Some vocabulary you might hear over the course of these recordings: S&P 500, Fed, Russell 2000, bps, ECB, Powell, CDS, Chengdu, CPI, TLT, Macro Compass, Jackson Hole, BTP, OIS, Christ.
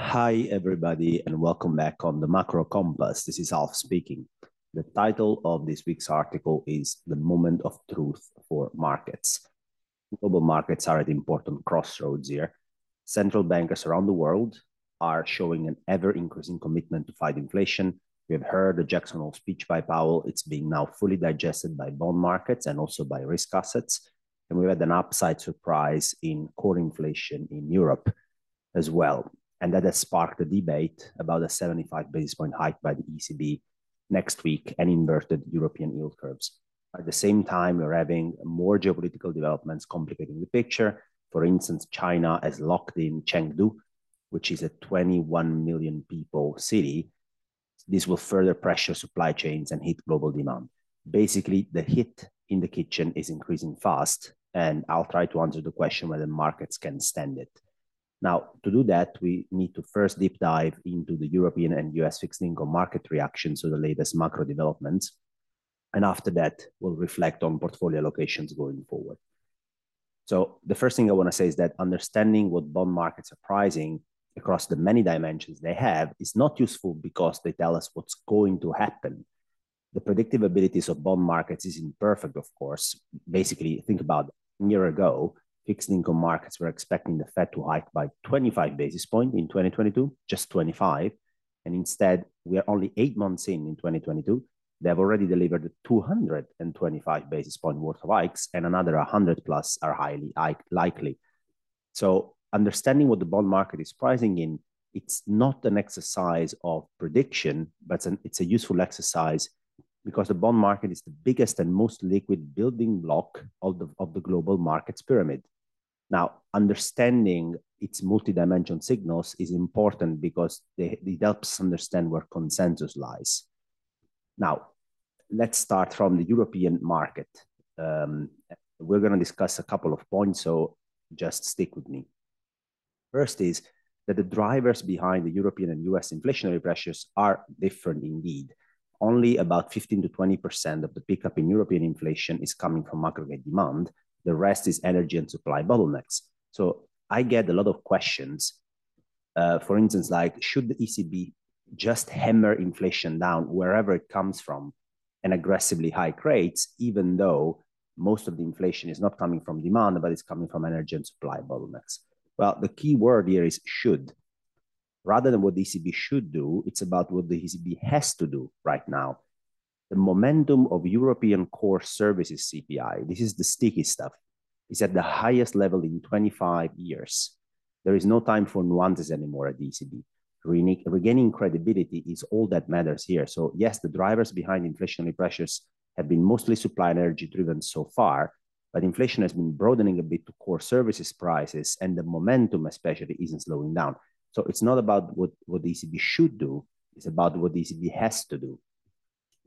Hi, everybody, and welcome back on the Macro Compass. This is Alf speaking. The title of this week's article is The Moment of Truth for Markets. Global markets are at important crossroads here. Central bankers around the world are showing an ever-increasing commitment to fight inflation. We have heard the Jackson Hole speech by Powell. It's being now fully digested by bond markets and also by risk assets. And we've had an upside surprise in core inflation in Europe as well. And that has sparked a debate about a 75 basis point hike by the ECB next week and inverted European yield curves. At the same time, we're having more geopolitical developments complicating the picture. For instance, China has locked in Chengdu, which is a 21 million people city. This will further pressure supply chains and hit global demand. Basically, the heat in the kitchen is increasing fast, and I'll try to answer the question whether markets can stand it. Now, to do that, we need to first deep dive into the European and US fixed income market reactions to the latest macro developments. And after that, we'll reflect on portfolio allocations going forward. So the first thing I want to say is that understanding what bond markets are pricing across the many dimensions they have is not useful because they tell us what's going to happen. The predictive abilities of bond markets is imperfect, of course. Basically, think about a year ago, fixed income markets were expecting the Fed to hike by 25 basis points in 2022, just 25. And instead, we are only 8 months in 2022. They have already delivered 225 basis point worth of hikes, and another 100 plus are highly likely. So understanding what the bond market is pricing in, it's not an exercise of prediction, but it's a useful exercise because the bond market is the biggest and most liquid building block of the global markets pyramid. Now, understanding its multi-dimensional signals is important because it helps understand where consensus lies. Now, let's start from the European market. We're going to discuss a couple of points, so just stick with me. First is that the drivers behind the European and US inflationary pressures are different indeed. Only about 15 to 20% of the pickup in European inflation is coming from aggregate demand. The rest is energy and supply bottlenecks. So I get a lot of questions, for instance, like, should the ECB just hammer inflation down wherever it comes from and aggressively hike rates, even though most of the inflation is not coming from demand, but it's coming from energy and supply bottlenecks? Well, the key word here is should. Rather than what the ECB should do, it's about what the ECB has to do right now. The momentum of European core services CPI, this is the sticky stuff, is at the highest level in 25 years. There is no time for nuances anymore at the ECB. Regaining credibility is all that matters here. So yes, the drivers behind inflationary pressures have been mostly supply and energy driven so far, but inflation has been broadening a bit to core services prices, and the momentum especially isn't slowing down. So it's not about what the ECB should do, it's about what the ECB has to do.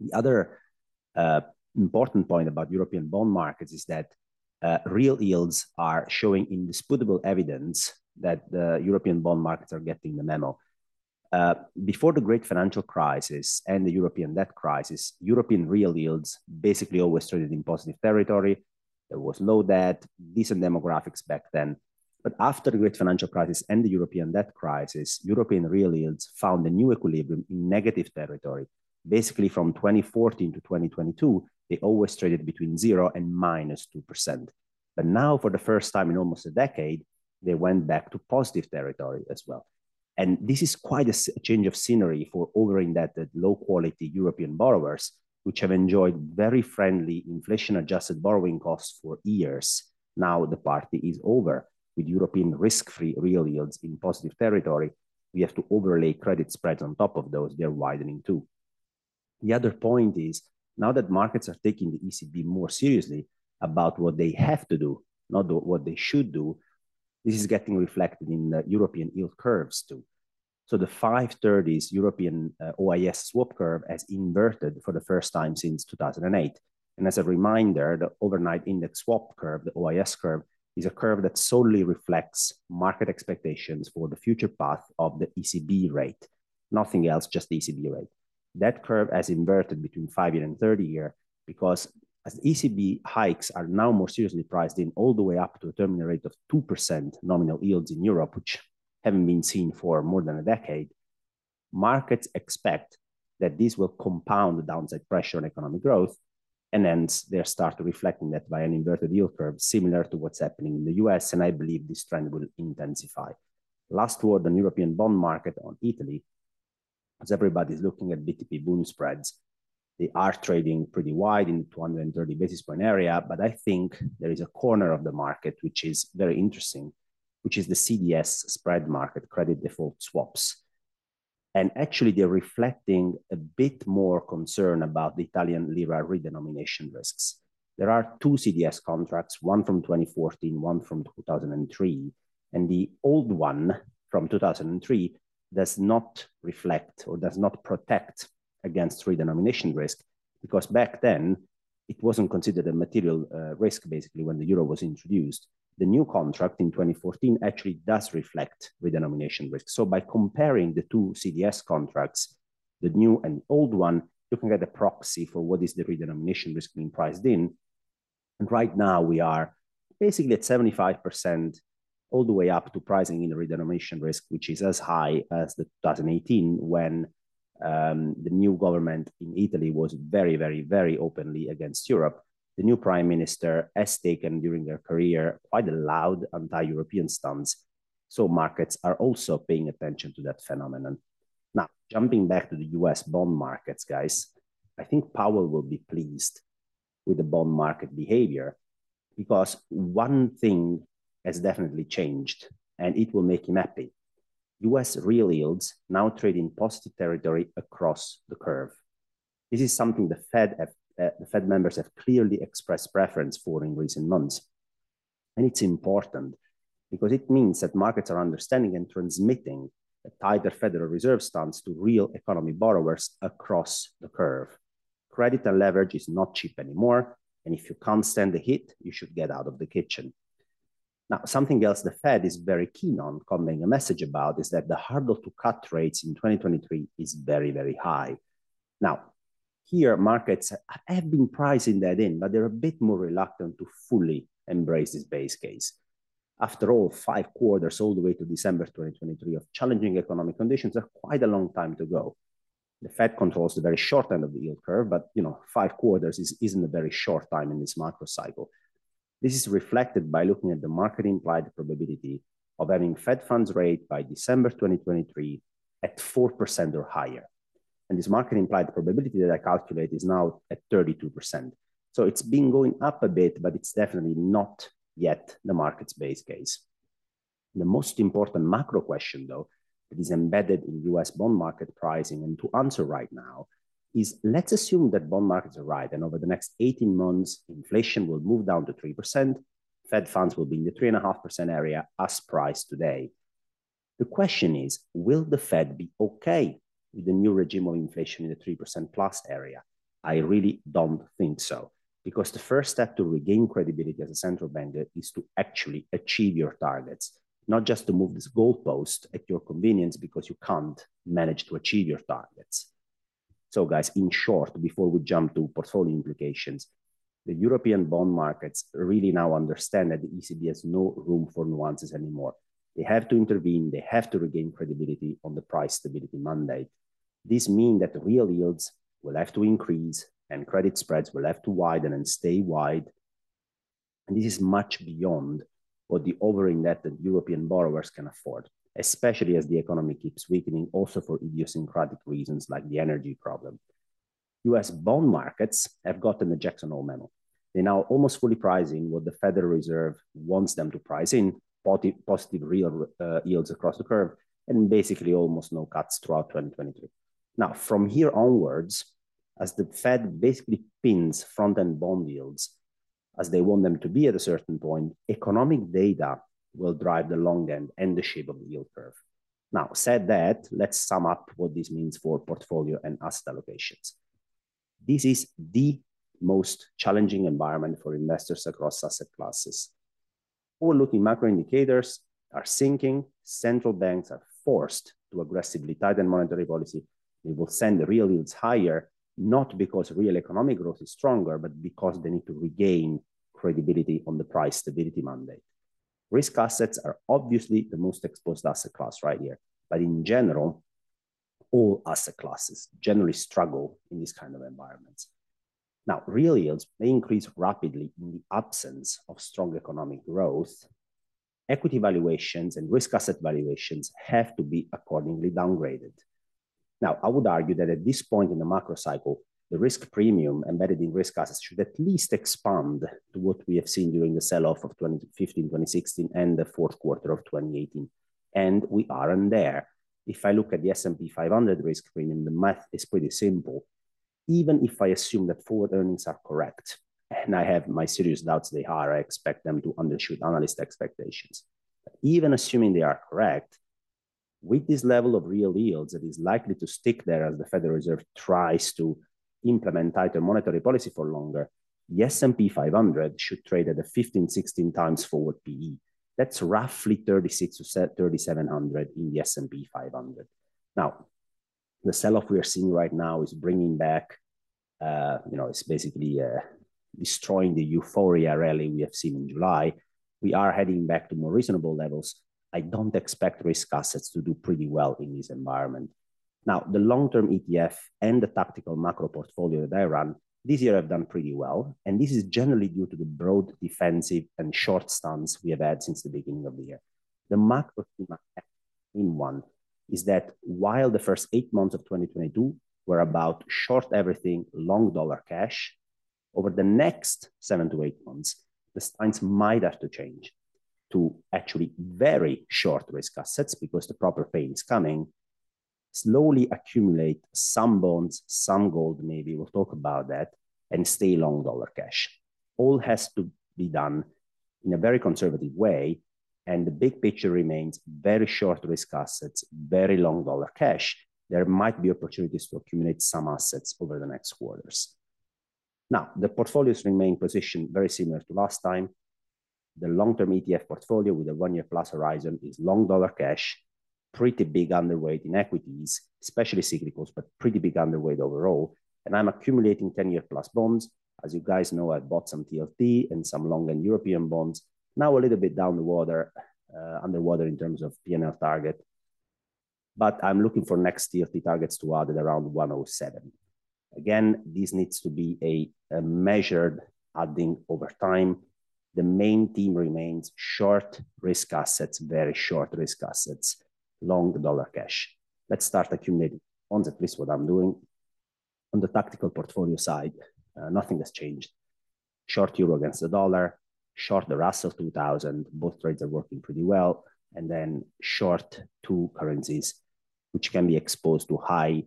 The other important point about European bond markets is that real yields are showing indisputable evidence that the European bond markets are getting the memo. Before the great financial crisis and the European debt crisis, European real yields basically always traded in positive territory. There was low debt, decent demographics back then. But after the great financial crisis and the European debt crisis, European real yields found a new equilibrium in negative territory. Basically, from 2014 to 2022, they always traded between 0% and -2%. But now, for the first time in almost a decade, they went back to positive territory as well. And this is quite a change of scenery for over-indebted, low-quality European borrowers, which have enjoyed very friendly inflation-adjusted borrowing costs for years. Now the party is over. With European risk-free real yields in positive territory, we have to overlay credit spreads on top of those. They're widening too. The other point is, now that markets are taking the ECB more seriously about what they have to do, not what they should do, this is getting reflected in the European yield curves too. So the 530s European OIS swap curve has inverted for the first time since 2008. And as a reminder, the overnight index swap curve, the OIS curve, is a curve that solely reflects market expectations for the future path of the ECB rate. Nothing else, just the ECB rate. That curve has inverted between 5-year and 30-year because as the ECB hikes are now more seriously priced in all the way up to a terminal rate of 2% nominal yields in Europe, which haven't been seen for more than a decade, markets expect that this will compound the downside pressure on economic growth, and hence they start reflecting that by an inverted yield curve, similar to what's happening in the US, and I believe this trend will intensify. Last word on European bond market, on Italy, as everybody's looking at BTP bund spreads, they are trading pretty wide in the 230 basis point area, but I think there is a corner of the market which is very interesting, which is the CDS spread market, credit default swaps. And actually they're reflecting a bit more concern about the Italian lira redenomination risks. There are two CDS contracts, one from 2014, one from 2003, and the old one from 2003 does not reflect or does not protect against redenomination risk, because back then it wasn't considered a material risk basically when the euro was introduced. The new contract in 2014 actually does reflect redenomination risk. So by comparing the two CDS contracts, the new and old one, you can get a proxy for what is the redenomination risk being priced in. And right now we are basically at 75% all the way up to pricing in the redenomination risk, which is as high as the 2018 when the new government in Italy was very, very, very openly against Europe. The new prime minister has taken during her career quite a loud anti-European stance. So markets are also paying attention to that phenomenon. Now, jumping back to the US bond markets, guys, I think Powell will be pleased with the bond market behavior, because one thing has definitely changed and it will make him happy. US real yields now trade in positive territory across the curve. This is something the Fed members have clearly expressed preference for in recent months. And it's important because it means that markets are understanding and transmitting a tighter Federal Reserve stance to real economy borrowers across the curve. Credit and leverage is not cheap anymore. And if you can't stand the heat, you should get out of the kitchen. Now, something else the Fed is very keen on conveying a message about is that the hurdle to cut rates in 2023 is very, very high. Now, here markets have been pricing that in, but they're a bit more reluctant to fully embrace this base case. After all, 5 quarters all the way to December 2023 of challenging economic conditions are quite a long time to go. The Fed controls the very short end of the yield curve, but you know, 5 quarters isn't a very short time in this macro cycle. This is reflected by looking at the market implied probability of having Fed funds rate by December 2023 at 4% or higher. And this market implied probability that I calculate is now at 32%. So it's been going up a bit, but it's definitely not yet the market's base case. The most important macro question, though, that is embedded in US bond market pricing and to answer right now is, let's assume that bond markets are right, and over the next 18 months, inflation will move down to 3%, Fed funds will be in the 3.5% area as priced today. The question is, will the Fed be okay with the new regime of inflation in the 3% plus area? I really don't think so, because the first step to regain credibility as a central banker is to actually achieve your targets, not just to move this goalpost at your convenience because you can't manage to achieve your targets. So guys, in short, before we jump to portfolio implications, the European bond markets really now understand that the ECB has no room for nuances anymore. They have to intervene, they have to regain credibility on the price stability mandate. This means that the real yields will have to increase and credit spreads will have to widen and stay wide. And this is much beyond what the over-indebted European borrowers can afford, especially as the economy keeps weakening, also for idiosyncratic reasons like the energy problem. US bond markets have gotten the Jackson Hole memo. They're now almost fully pricing what the Federal Reserve wants them to price in, positive real yields across the curve, and basically almost no cuts throughout 2023. Now, from here onwards, as the Fed basically pins front-end bond yields, as they want them to be at a certain point, economic data will drive the long end and the shape of the yield curve. Now, said that, let's sum up what this means for portfolio and asset allocations. This is the most challenging environment for investors across asset classes. Forward-looking macro indicators are sinking. Central banks are forced to aggressively tighten monetary policy. They will send the real yields higher, not because real economic growth is stronger, but because they need to regain credibility on the price stability mandate. risk assets are obviously the most exposed asset class right here. But in general, all asset classes generally struggle in this kind of environments. Now, real yields may increase rapidly in the absence of strong economic growth. Equity valuations and risk asset valuations have to be accordingly downgraded. Now, I would argue that at this point in the macro cycle, the risk premium embedded in risk assets should at least expand to what we have seen during the sell-off of 2015, 2016, and the fourth quarter of 2018. And we aren't there. If I look at the S&P 500 risk premium, the math is pretty simple. Even if I assume that forward earnings are correct, and I have my serious doubts they are, I expect them to undershoot analyst expectations. But even assuming they are correct, with this level of real yields that is likely to stick there as the Federal Reserve tries to implement tighter monetary policy for longer, the S&P 500 should trade at a 15, 16 times forward PE. That's roughly 36 to 3,700 in the S&P 500. Now, the sell-off we are seeing right now is bringing back, it's basically destroying the euphoria rally we have seen in July. We are heading back to more reasonable levels. I don't expect risk assets to do pretty well in this environment. Now, the long-term ETF and the tactical macro portfolio that I run this year have done pretty well. And this is generally due to the broad defensive and short stance we have had since the beginning of the year. The macro theme in one is that while the first 8 months of 2022 were about short everything, long dollar cash, over the next 7 to 8 months, the stance might have to change to actually very short risk assets because the proper pain is coming, slowly accumulate some bonds, some gold, maybe we'll talk about that, and stay long dollar cash. All has to be done in a very conservative way, and the big picture remains very short risk assets, very long dollar cash. There might be opportunities to accumulate some assets over the next quarters. Now, the portfolios remain positioned very similar to last time. The long-term ETF portfolio with a 1 year plus horizon is long dollar cash, pretty big underweight in equities, especially cyclicals, but pretty big underweight overall. And I'm accumulating 10 year plus bonds. As you guys know, I bought some TLT and some long and European bonds. Now a little bit down the water, underwater in terms of P&L target. But I'm looking for next TLT targets to add at around 107. Again, this needs to be a measured adding over time. The main theme remains short risk assets, very short risk assets, long dollar cash. Let's start accumulating bonds, at least what I'm doing. On the tactical portfolio side, nothing has changed. Short euro against the dollar, short the Russell 2000, both trades are working pretty well, and then short two currencies, which can be exposed to high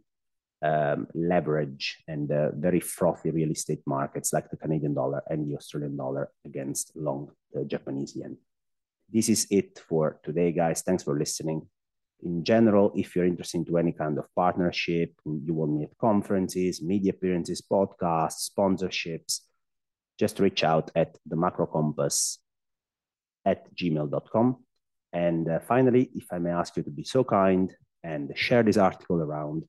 leverage and very frothy real estate markets like the Canadian dollar and the Australian dollar against long Japanese yen. This is it for today, guys. Thanks for listening. In general, if you're interested into any kind of partnership, you want me at conferences, media appearances, podcasts, sponsorships, just reach out at themacrocompass@gmail.com. And finally, if I may ask you to be so kind and share this article around,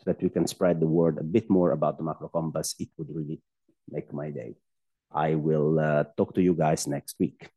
so that we can spread the word a bit more about the Macro Compass, it would really make my day. I will talk to you guys next week.